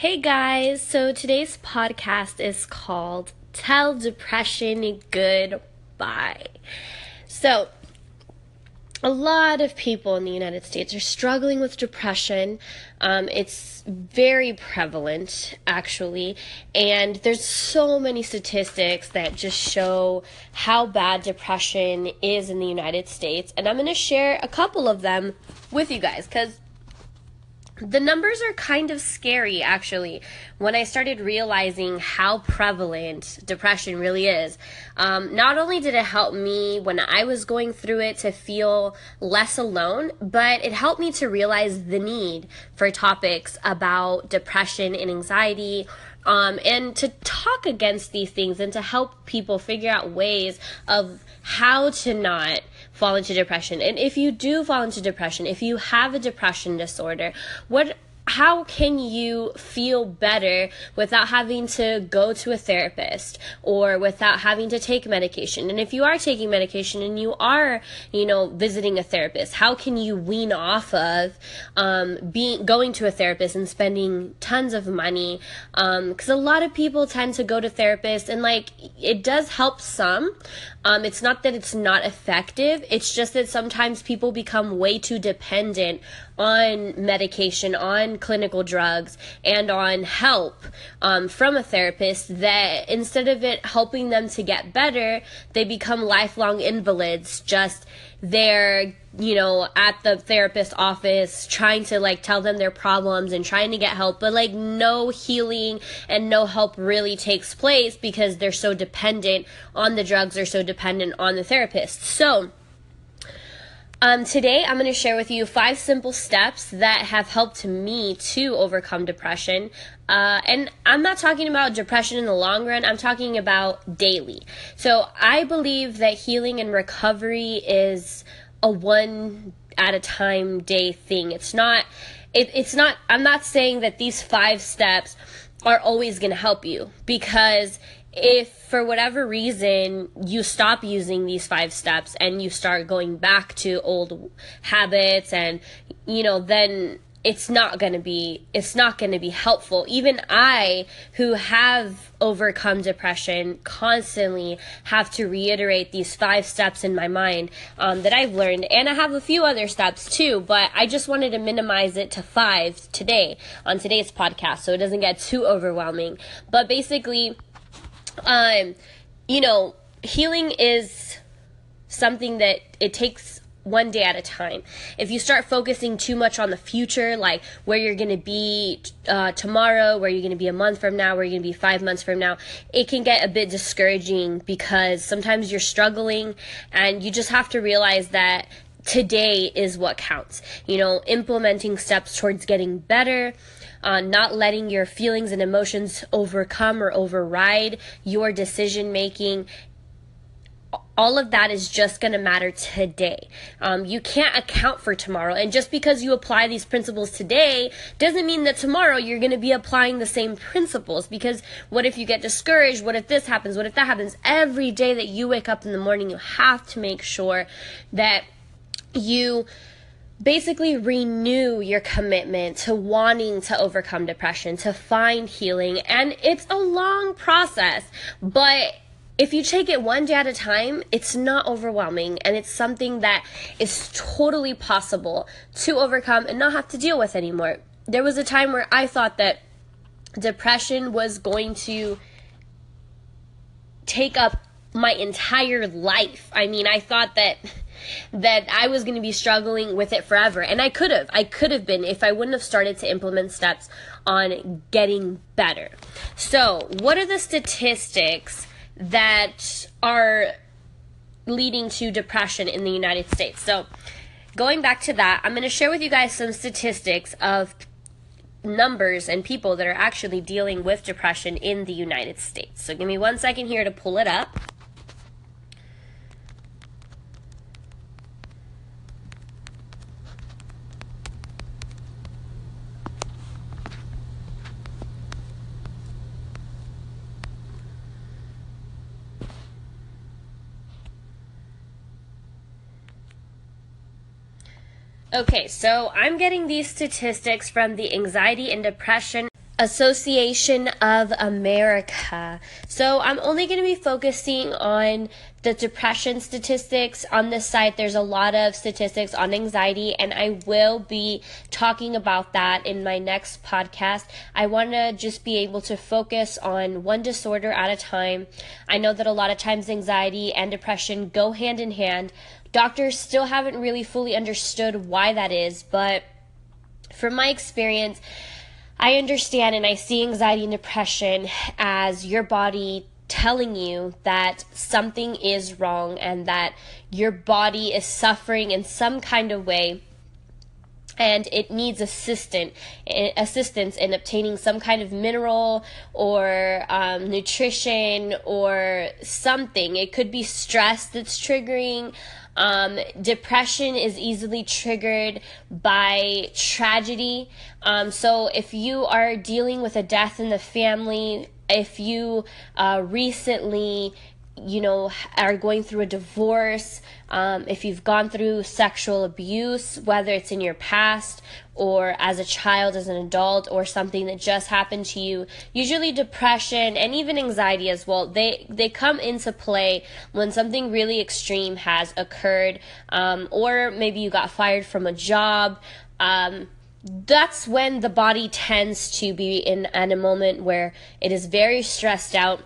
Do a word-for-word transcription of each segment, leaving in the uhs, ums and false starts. Hey guys, so today's podcast is called Tell Depression Goodbye. So, a lot of people in the United States are struggling with depression. Um, it's very prevalent, actually, and there's so many statistics that just show how bad depression is in the United States, and I'm going to share a couple of them with you guys, because the numbers are kind of scary, actually, when I started realizing how prevalent depression really is. Um, not only did it help me when I was going through it to feel less alone, but it helped me to realize the need for topics about depression and anxiety, um, and to talk against these things and to help people figure out ways of how to not fall into depression. And if you do fall into depression, if you have a depression disorder, what how can you feel better without having to go to a therapist or without having to take medication? And if you are taking medication and you are, you know, visiting a therapist, how can you wean off of um, being going to a therapist and spending tons of money? Because um, a lot of people tend to go to therapists, and like it does help some. Um, it's not that it's not effective. It's just that sometimes people become way too dependent on medication, on clinical drugs, and on help um, from a therapist, that instead of it helping them to get better, they become lifelong invalids. Just they're, you know, at the therapist office trying to like tell them their problems and trying to get help, but like no healing and no help really takes place because they're so dependent on the drugs, they're so dependent on the therapist. So Um, today, I'm going to share with you five simple steps that have helped me to overcome depression. Uh, and I'm not talking about depression in the long run. I'm talking about daily. So I believe that healing and recovery is a one at a time day thing. It's not, it, it's not, I'm not saying that these five steps are always going to help you, because if for whatever reason you stop using these five steps and you start going back to old habits, and you know, then it's not going to be it's not going to be helpful. Even I, who have overcome depression, constantly have to reiterate these five steps in my mind um, that I've learned, and I have a few other steps too, but I just wanted to minimize it to five today on today's podcast so it doesn't get too overwhelming. But basically, Um, you know, healing is something that it takes one day at a time. If you start focusing too much on the future, like where you're going to be uh, tomorrow, where you're going to be a month from now, where you're going to be five months from now, it can get a bit discouraging, because sometimes you're struggling and you just have to realize that today is what counts. You know, implementing steps towards getting better, uh, not letting your feelings and emotions overcome or override your decision making. All of that is just going to matter today. Um, you can't account for tomorrow. And just because you apply these principles today doesn't mean that tomorrow you're going to be applying the same principles. Because what if you get discouraged? What if this happens? What if that happens? Every day that you wake up in the morning, you have to make sure that you basically renew your commitment to wanting to overcome depression, to find healing. And it's a long process, but if you take it one day at a time, it's not overwhelming, and it's something that is totally possible to overcome and not have to deal with anymore. There was a time where I thought that depression was going to take up my entire life. I mean, I thought that that I was going to be struggling with it forever. And I could have. I could have been if I wouldn't have started to implement steps on getting better. So what are the statistics that are leading to depression in the United States? So going back to that, I'm going to share with you guys some statistics of numbers and people that are actually dealing with depression in the United States. So give me one second here to pull it up. Okay, so I'm getting these statistics from the Anxiety and Depression Association of America. So I'm only going to be focusing on the depression statistics. On this site, there's a lot of statistics on anxiety, and I will be talking about that in my next podcast. I want to just be able to focus on one disorder at a time. I know that a lot of times anxiety and depression go hand in hand. Doctors still haven't really fully understood why that is, but from my experience, I understand and I see anxiety and depression as your body telling you that something is wrong and that your body is suffering in some kind of way and it needs assistance assistance in obtaining some kind of mineral or um, nutrition or something. It could be stress that's triggering. Um, depression is easily triggered by tragedy. Um, so if you are dealing with a death in the family, if you uh, recently, you know, are going through a divorce, um, if you've gone through sexual abuse, whether it's in your past or as a child, as an adult, or something that just happened to you, usually depression and even anxiety as well, they, they come into play when something really extreme has occurred, um, or maybe you got fired from a job. Um, that's when the body tends to be in, in a moment where it is very stressed out,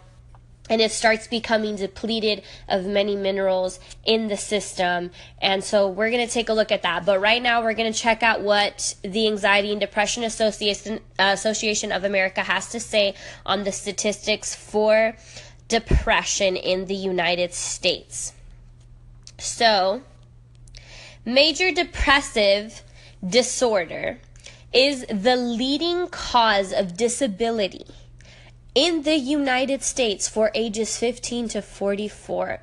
and it starts becoming depleted of many minerals in the system. And so we're going to take a look at that. But right now we're going to check out what the Anxiety and Depression Association, uh, Association of America has to say on the statistics for depression in the United States. So, major depressive disorder is the leading cause of disability in the United States for ages fifteen to forty-four.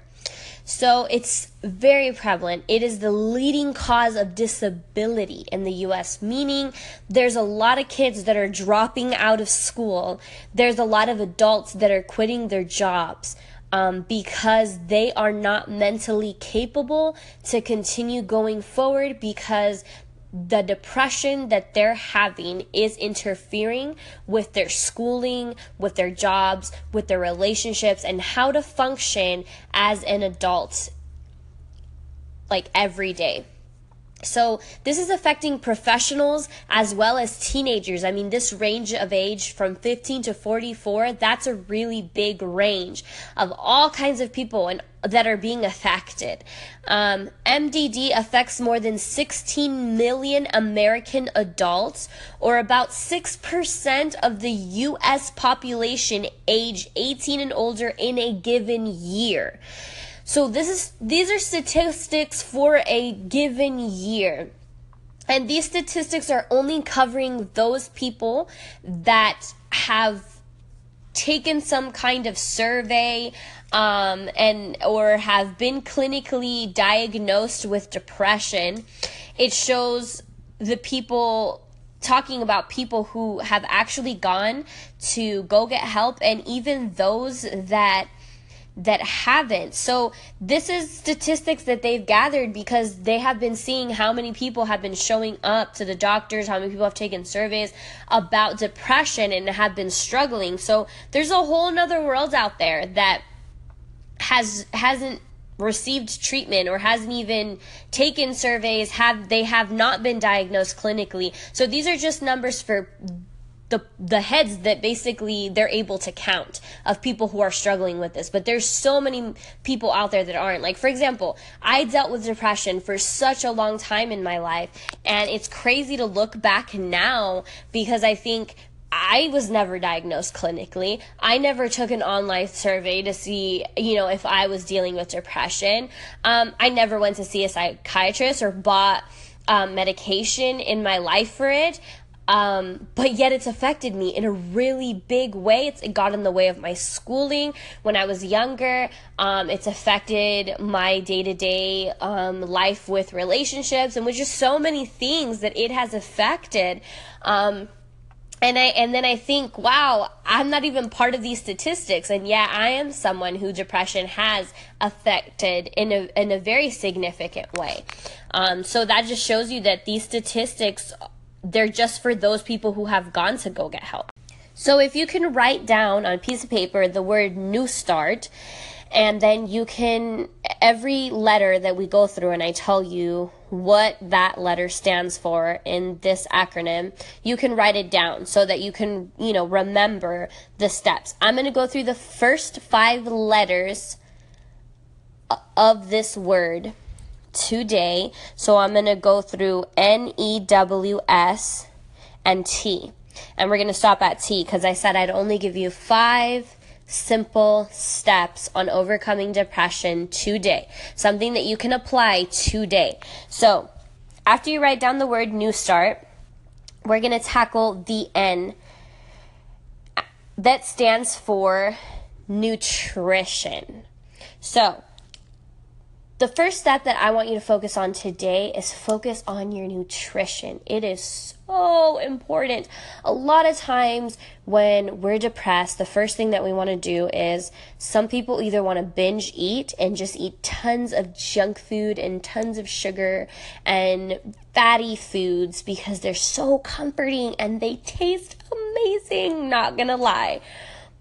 So it's very prevalent. It is the leading cause of disability in the U S, meaning there's a lot of kids that are dropping out of school. There's a lot of adults that are quitting their jobs um, because they are not mentally capable to continue going forward because the depression that they're having is interfering with their schooling, with their jobs, with their relationships, and how to function as an adult, like every day. So this is affecting professionals as well as teenagers. I mean, this range of age from fifteen to forty-four, that's a really big range of all kinds of people and that are being affected. Um, M D D affects more than sixteen million American adults, or about six percent of the U S population age eighteen and older in a given year. So this is these are statistics for a given year. And these statistics are only covering those people that have taken some kind of survey um, and or have been clinically diagnosed with depression. It shows the people talking about people who have actually gone to go get help, and even those that that haven't. So this is statistics that they've gathered because they have been seeing how many people have been showing up to the doctors, how many people have taken surveys about depression and have been struggling. So there's a whole nother world out there that has hasn't received treatment or hasn't even taken surveys, have they have not been diagnosed clinically. So these are just numbers for The, the heads that basically they're able to count of people who are struggling with this. But there's so many people out there that aren't. Like, for example, I dealt with depression for such a long time in my life, and it's crazy to look back now because I think I was never diagnosed clinically. I never took an online survey to see, you know, if I was dealing with depression. Um, I never went to see a psychiatrist or bought um, medication in my life for it. Um, but yet it's affected me in a really big way. It's, it got in the way of my schooling when I was younger. Um, it's affected my day-to-day um, life with relationships and with just so many things that it has affected. Um, and I and then I think, wow, I'm not even part of these statistics, and yet I am someone who depression has affected in a in a very significant way. Um, so that just shows you that these statistics, they're just for those people who have gone to go get help. So if you can write down on a piece of paper the word new start, and then you can, every letter that we go through and I tell you what that letter stands for in this acronym, you can write it down so that you can, you know, remember the steps. I'm going to go through the first five letters of this word today. So I'm going to go through N E W S and T. And we're going to stop at T because I said I'd only give you five simple steps on overcoming depression today, something that you can apply today. So after you write down the word new start, we're going to tackle the N. That stands for nutrition. So the first step that I want you to focus on today is focus on your nutrition. It is so important. A lot of times when we're depressed, the first thing that we want to do is, some people either want to binge eat and just eat tons of junk food and tons of sugar and fatty foods because they're so comforting and they taste amazing, not gonna lie.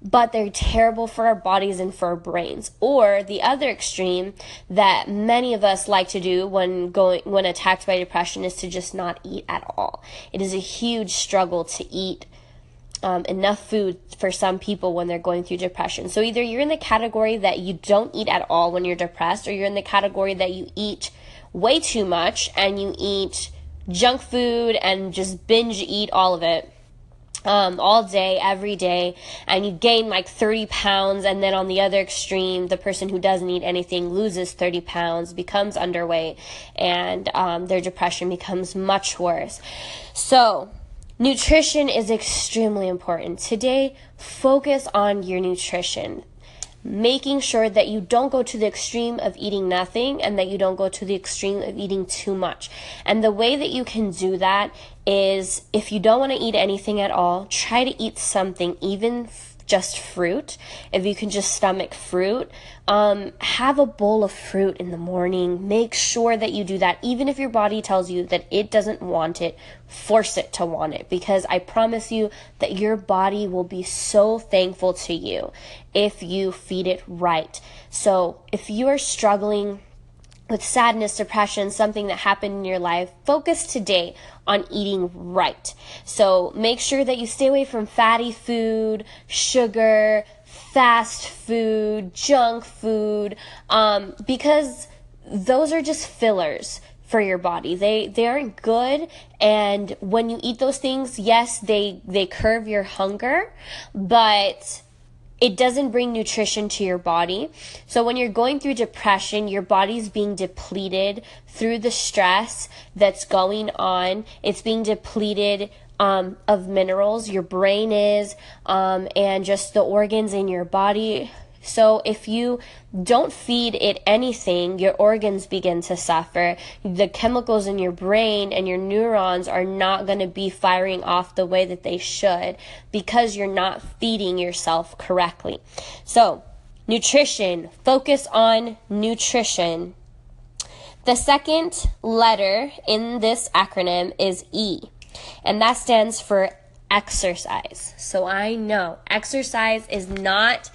But they're terrible for our bodies and for our brains. Or the other extreme that many of us like to do when going when attacked by depression is to just not eat at all. It is a huge struggle to eat um, enough food for some people when they're going through depression. So either you're in the category that you don't eat at all when you're depressed, or you're in the category that you eat way too much and you eat junk food and just binge eat all of it. Um, all day, every day, and you gain like thirty pounds, and then on the other extreme, the person who doesn't eat anything loses thirty pounds, becomes underweight, and um, their depression becomes much worse. So nutrition is extremely important. Today, focus on your nutrition, making sure that you don't go to the extreme of eating nothing and that you don't go to the extreme of eating too much. And the way that you can do that is, if you don't want to eat anything at all, try to eat something, even f- just fruit. If you can just stomach fruit, um, have a bowl of fruit in the morning. Make sure that you do that. Even if your body tells you that it doesn't want it, force it to want it, because I promise you that your body will be so thankful to you if you feed it right. So if you are struggling with sadness, depression, something that happened in your life, focus today on eating right. So make sure that you stay away from fatty food, sugar, fast food, junk food, um, because those are just fillers for your body. They they aren't good, and when you eat those things, yes, they, they curb your hunger, but it doesn't bring nutrition to your body. So when you're going through depression, your body's being depleted through the stress that's going on. It's being depleted um, of minerals, your brain is, um, and just the organs in your body. So if you don't feed it anything, your organs begin to suffer. The chemicals in your brain and your neurons are not going to be firing off the way that they should because you're not feeding yourself correctly. So nutrition, focus on nutrition. The second letter in this acronym is E, and that stands for exercise. So I know exercise is not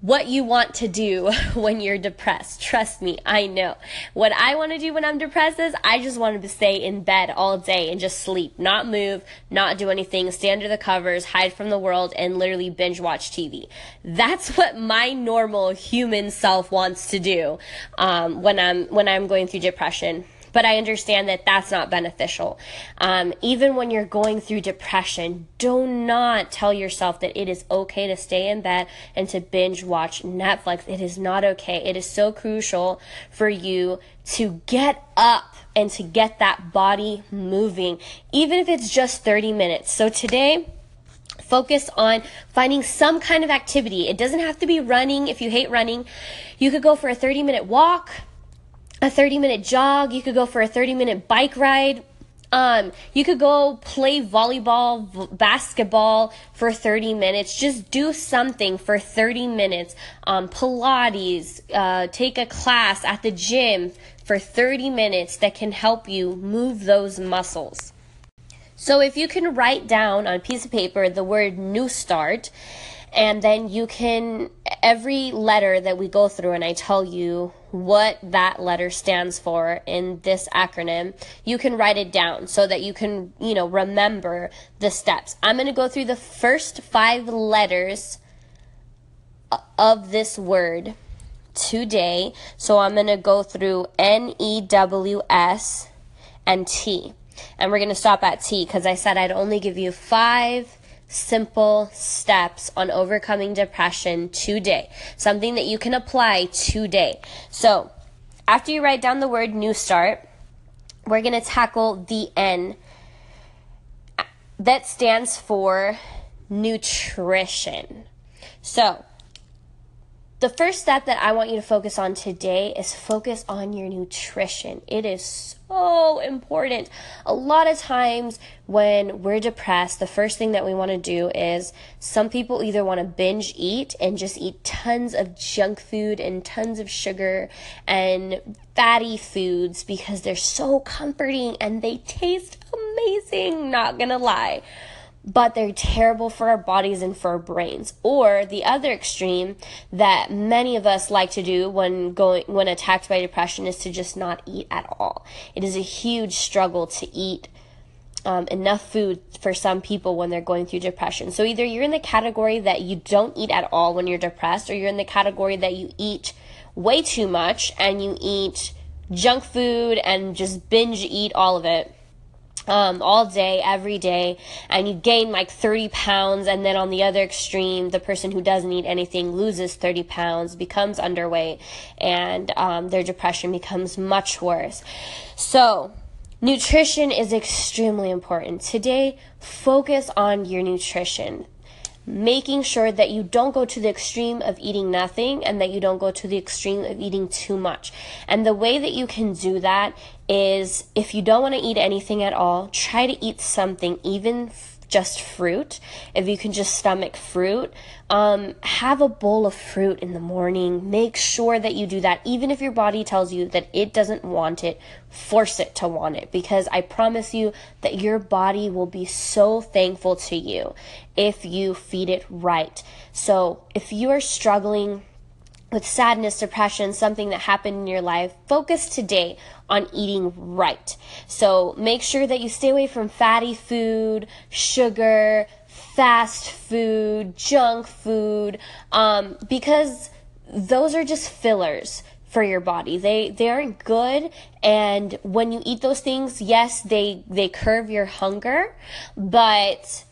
what you want to do when you're depressed. Trust me, I know. What I want to do when I'm depressed is I just want to stay in bed all day and just sleep, not move, not do anything, stay under the covers, hide from the world, and literally binge watch T V. That's what my normal human self wants to do um, when I'm when I'm going through depression. But I understand that that's not beneficial. Um, even when you're going through depression, do not tell yourself that it is okay to stay in bed and to binge watch Netflix. It is not okay. It is so crucial for you to get up and to get that body moving, even if it's just thirty minutes. So today, focus on finding some kind of activity. It doesn't have to be running. If you hate running, you could go for a thirty minute walk, a thirty minute jog, you could go for a thirty minute bike ride, um, you could go play volleyball, v- basketball for thirty minutes, just do something for thirty minutes, um, Pilates, uh, take a class at the gym for thirty minutes that can help you move those muscles. So if you can write down on a piece of paper the word new start, and then you can, every letter that we go through and I tell you what that letter stands for in this acronym, you can write it down so that you can, you know, remember the steps. I'm going to go through the first five letters of this word today. So I'm going to go through N, E, W, S, and T. And we're going to stop at T because I said I'd only give you five simple steps on overcoming depression today, something that you can apply today. So after you write down the word new start, we're going to tackle the N. That stands for nutrition. So the first step that I want you to focus on today is focus on your nutrition. It is so important. A lot of times when we're depressed, the first thing that we want to do is, some people either want to binge eat and just eat tons of junk food and tons of sugar and fatty foods because they're so comforting and they taste amazing, not gonna lie. But they're terrible for our bodies and for our brains. Or the other extreme that many of us like to do when going when attacked by depression is to just not eat at all. It is a huge struggle to eat um, enough food for some people when they're going through depression. So either you're in the category that you don't eat at all when you're depressed, or you're in the category that you eat way too much and you eat junk food and just binge eat all of it. Um, all day, every day, and you gain like thirty pounds, and then on the other extreme, the person who doesn't eat anything loses thirty pounds, becomes underweight, and um, their depression becomes much worse. So nutrition is extremely important. Today, focus on your nutrition, making sure that you don't go to the extreme of eating nothing and that you don't go to the extreme of eating too much. And the way that you can do that is, if you don't want to eat anything at all, try to eat something, even f- just fruit. If you can just stomach fruit, um, have a bowl of fruit in the morning. Make sure that you do that. Even if your body tells you that it doesn't want it, force it to want it, because I promise you that your body will be so thankful to you if you feed it right. So if you are struggling with sadness, depression, something that happened in your life, focus today on eating right. So make sure that you stay away from fatty food, sugar, fast food, junk food, um, because those are just fillers for your body. They they aren't good, and when you eat those things, yes, they, they curb your hunger, but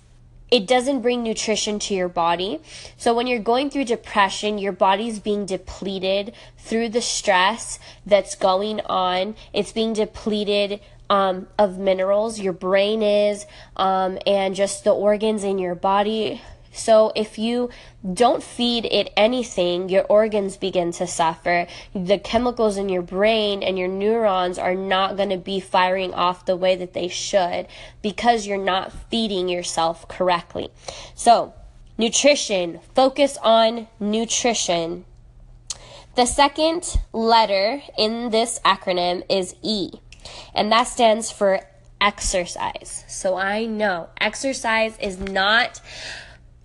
it doesn't bring nutrition to your body. So when you're going through depression, your body's being depleted through the stress that's going on. It's being depleted um, of minerals, your brain is, um, and just the organs in your body. So if you don't feed it anything, your organs begin to suffer. The chemicals in your brain and your neurons are not going to be firing off the way that they should because you're not feeding yourself correctly. So nutrition, focus on nutrition. The second letter in this acronym is E, and that stands for exercise. So I know exercise is not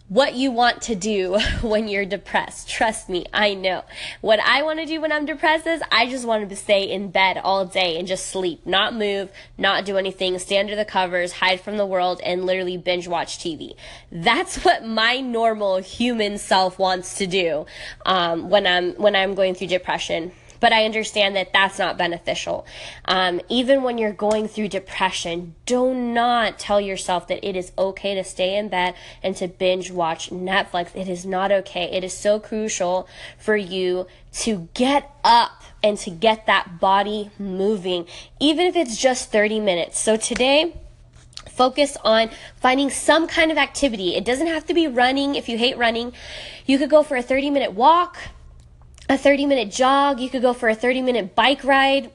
what you want to do when you're depressed. Trust me, I know. What I want to do when I'm depressed is I just want to stay in bed all day and just sleep, not move, not do anything, stay under the covers, hide from the world, and literally binge watch T V. That's what my normal human self wants to do um, when I'm when I'm going through depression. But I understand that that's not beneficial. Um, even when you're going through depression, do not tell yourself that it is okay to stay in bed and to binge watch Netflix. It is not okay. It is so crucial for you to get up and to get that body moving, even if it's just thirty minutes. So today, focus on finding some kind of activity. It doesn't have to be running. If you hate running, you could go for a thirty minute walk, a thirty minute jog. You could go for a thirty minute bike ride.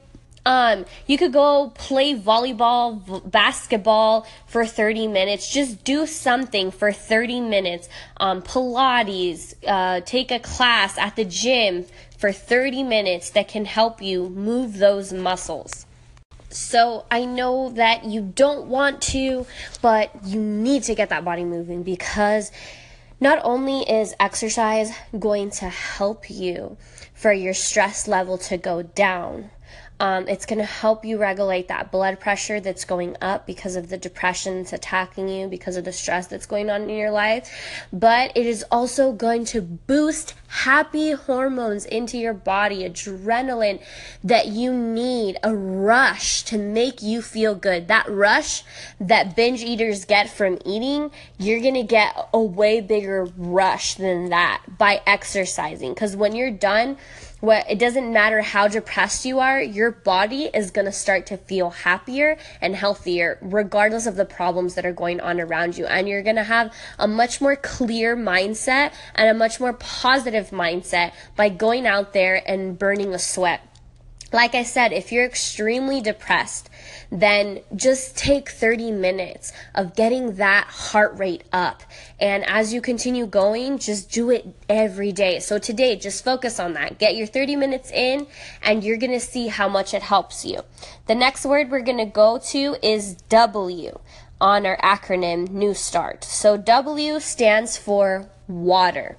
Um, you could go play volleyball, v- basketball for thirty minutes. Just do something for thirty minutes. Um, Pilates, uh, take a class at the gym for thirty minutes that can help you move those muscles. So I know that you don't want to, but you need to get that body moving, because not only is exercise going to help you for your stress level to go down, um, it's going to help you regulate that blood pressure that's going up because of the depression that's attacking you, because of the stress that's going on in your life, but it is also going to boost happy hormones into your body, adrenaline that you need, a rush to make you feel good. That rush that binge eaters get from eating, you're gonna get a way bigger rush than that by exercising. Because when you're done, what, it doesn't matter how depressed you are, your body is gonna start to feel happier and healthier regardless of the problems that are going on around you. And you're gonna have a much more clear mindset and a much more positive mindset by going out there and burning a sweat. Like I said, if you're extremely depressed, then just take thirty minutes of getting that heart rate up. And as you continue going, just do it every day. So today, just focus on that. Get your thirty minutes in, and you're going to see how much it helps you. The next word we're going to go to is W on our acronym, New Start. So W stands for water.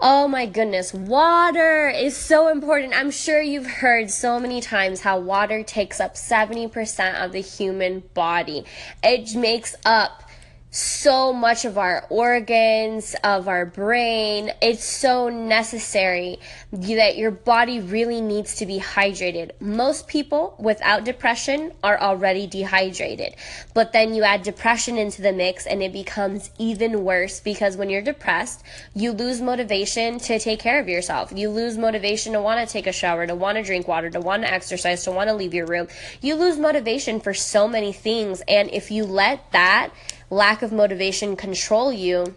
Oh my goodness, water is so important. I'm sure you've heard so many times how water takes up seventy percent of the human body. It makes up so much of our organs, of our brain. It's so necessary that your body really needs to be hydrated. Most people without depression are already dehydrated, but then you add depression into the mix and it becomes even worse, because when you're depressed, you lose motivation to take care of yourself. You lose motivation to want to take a shower, to want to drink water, to want to exercise, to want to leave your room. You lose motivation for so many things, and if you let that lack of motivation control you,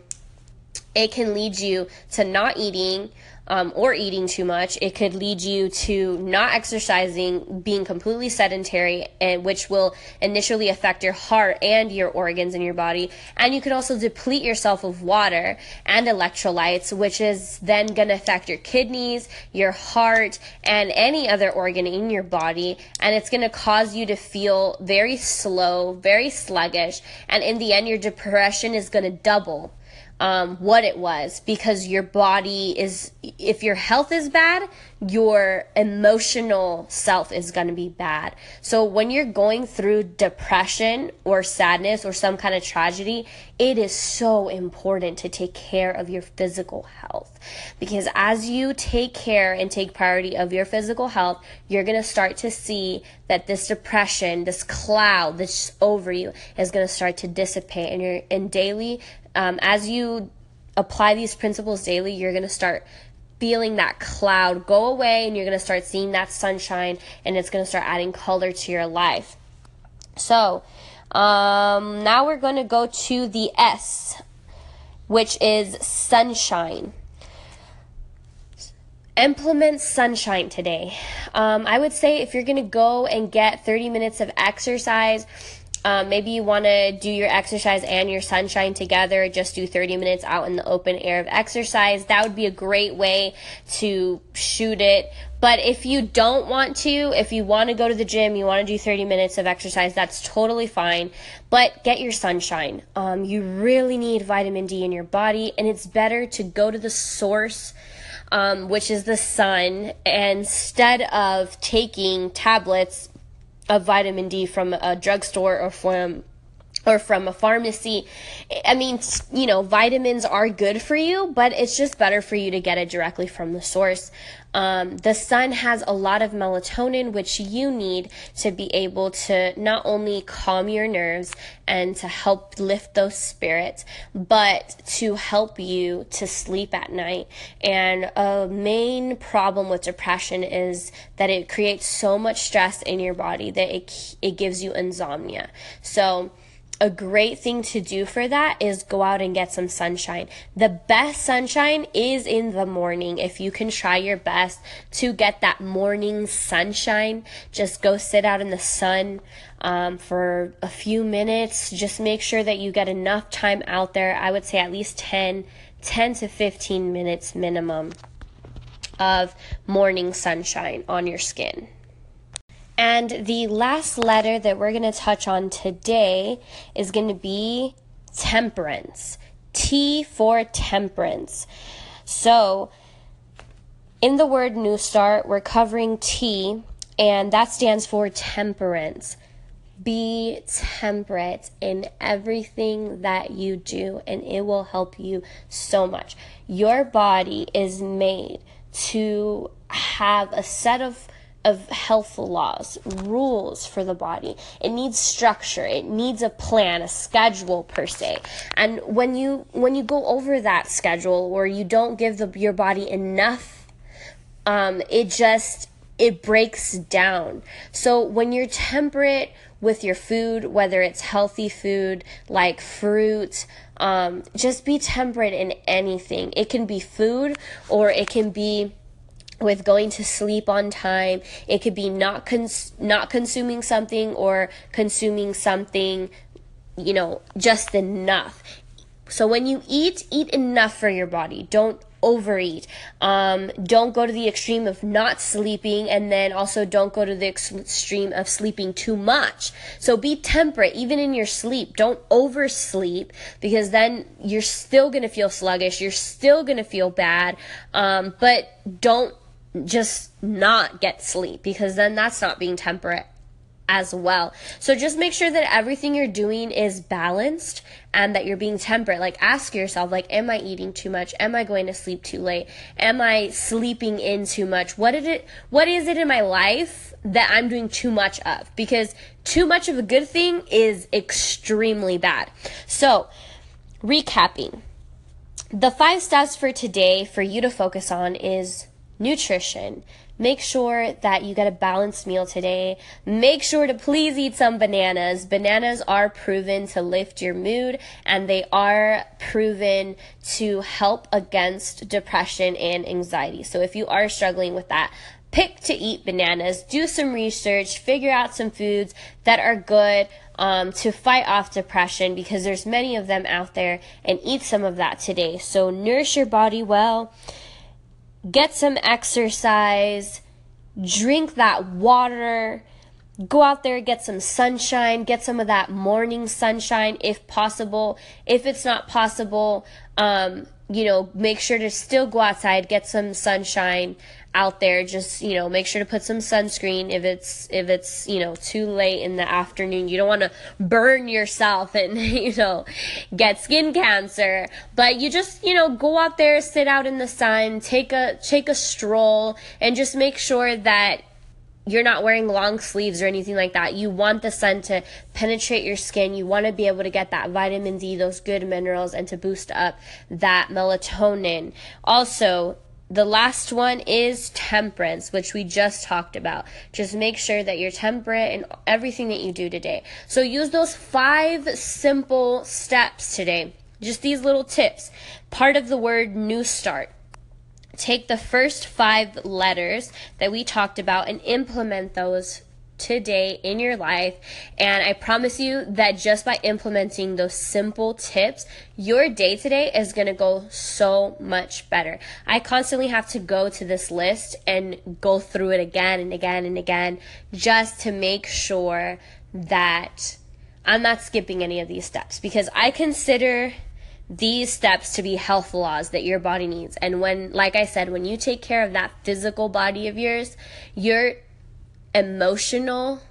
it can lead you to not eating um, or eating too much. It could lead you to not exercising, being completely sedentary, and which will initially affect your heart and your organs in your body. And you can also deplete yourself of water and electrolytes, which is then going to affect your kidneys, your heart, and any other organ in your body. And it's going to cause you to feel very slow, very sluggish. And in the end, your depression is going to double Um, what it was, because your body is, if your health is bad, your emotional self is going to be bad. So when you're going through depression or sadness or some kind of tragedy, it is so important to take care of your physical health, because as you take care and take priority of your physical health, you're going to start to see that this depression, this cloud that's over you, is going to start to dissipate. And you're in daily Um, as you apply these principles daily, you're going to start feeling that cloud go away, and you're going to start seeing that sunshine, and it's going to start adding color to your life. So um, now we're going to go to the S, which is sunshine. Implement sunshine today. Um, I would say if you're going to go and get thirty minutes of exercise, Um, maybe you want to do your exercise and your sunshine together. Just do thirty minutes out in the open air of exercise. That would be a great way to shoot it. But if you don't want to, if you want to go to the gym, you want to do thirty minutes of exercise, that's totally fine. But get your sunshine. Um, you really need vitamin D in your body, and it's better to go to the source, um, which is the sun, instead of taking tablets of vitamin D from a drugstore or from or from a pharmacy. I mean, you know, vitamins are good for you, but it's just better for you to get it directly from the source. Um, the sun has a lot of melatonin, which you need to be able to not only calm your nerves and to help lift those spirits, but to help you to sleep at night. And a main problem with depression is that it creates so much stress in your body that it, it gives you insomnia. So a great thing to do for that is go out and get some sunshine. The best sunshine is in the morning. If you can try your best to get that morning sunshine, just go sit out in the sun um, for a few minutes. Just make sure that you get enough time out there. I would say at least ten to fifteen minutes minimum of morning sunshine on your skin. And the last letter that we're going to touch on today is going to be temperance. T for temperance. So in the word New Start, we're covering T, and that stands for temperance. Be temperate in everything that you do, and it will help you so much. Your body is made to have a set of of health laws, rules for the body. It needs structure. It needs a plan, a schedule per se. And when you when you go over that schedule, or you don't give the, your body enough, um, it just it breaks down. So when you're temperate with your food, whether it's healthy food like fruit, um, just be temperate in anything. It can be food, or it can be with going to sleep on time. It could be not cons- not consuming something, or consuming something, you know, just enough. So when you eat, eat enough for your body. Don't overeat. Um, don't go to the extreme of not sleeping, and then also don't go to the extreme of sleeping too much. So be temperate even in your sleep. Don't oversleep, because then you're still going to feel sluggish. You're still going to feel bad, um, but don't just not get sleep, because then that's not being temperate as well. So just make sure that everything you're doing is balanced and that you're being temperate. Like, ask yourself, like, am I eating too much? Am I going to sleep too late? Am I sleeping in too much? What did it, what is it in my life that I'm doing too much of? Because too much of a good thing is extremely bad. So recapping, the five steps for today for you to focus on is nutrition. Make sure that you get a balanced meal today. Make sure to please eat some bananas. Bananas are proven to lift your mood, and they are proven to help against depression and anxiety. So if you are struggling with that, pick to eat bananas. Do some research, figure out some foods that are good um, to fight off depression, because there's many of them out there, and eat some of that today. So nourish your body well. Get some exercise, drink that water, go out there, get some sunshine, get some of that morning sunshine if possible. If it's not possible, um, you know, make sure to still go outside, get some sunshine out there. Just, you know, make sure to put some sunscreen if it's, if it's, you know, too late in the afternoon. You don't want to burn yourself and, you know, get skin cancer, but you just, you know, go out there, sit out in the sun, take a, take a stroll, and just make sure that you're not wearing long sleeves or anything like that. You want the sun to penetrate your skin. You want to be able to get that vitamin D, those good minerals, and to boost up that melatonin. Also, the last one is temperance, which we just talked about. Just make sure that you're temperate in everything that you do today. So use those five simple steps today. Just these little tips. Part of the word New Start. Take the first five letters that we talked about and implement those today in your life, and I promise you that just by implementing those simple tips, your day today is going to go so much better. I constantly have to go to this list and go through it again and again and again, just to make sure that I'm not skipping any of these steps, because I consider these steps to be health laws that your body needs. And when, like I said, when you take care of that physical body of yours, you're emotional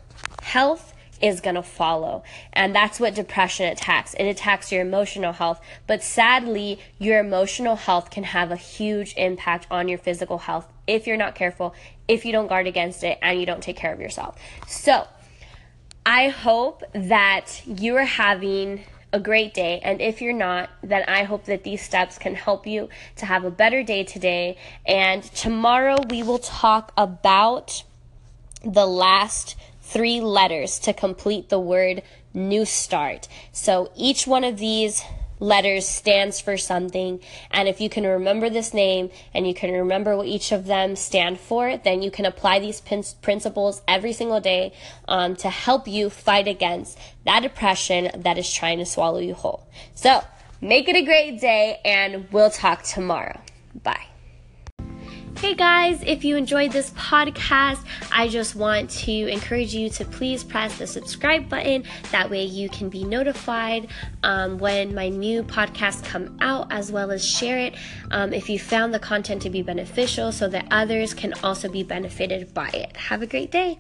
health is going to follow. And that's what depression attacks. It attacks your emotional health. But sadly, your emotional health can have a huge impact on your physical health if you're not careful, if you don't guard against it, and you don't take care of yourself. So I hope that you are having a great day. And if you're not, then I hope that these steps can help you to have a better day today. And tomorrow we will talk about the last three letters to complete the word New Start. So each one of these letters stands for something, and if you can remember this name and you can remember what each of them stand for, then you can apply these pin- principles every single day um, to help you fight against that depression that is trying to swallow you whole. So make it a great day, and we'll talk tomorrow. Bye. Hey guys, if you enjoyed this podcast, I just want to encourage you to please press the subscribe button. That way you can be notified um, when my new podcasts come out, as well as share it um, if you found the content to be beneficial so that others can also be benefited by it. Have a great day.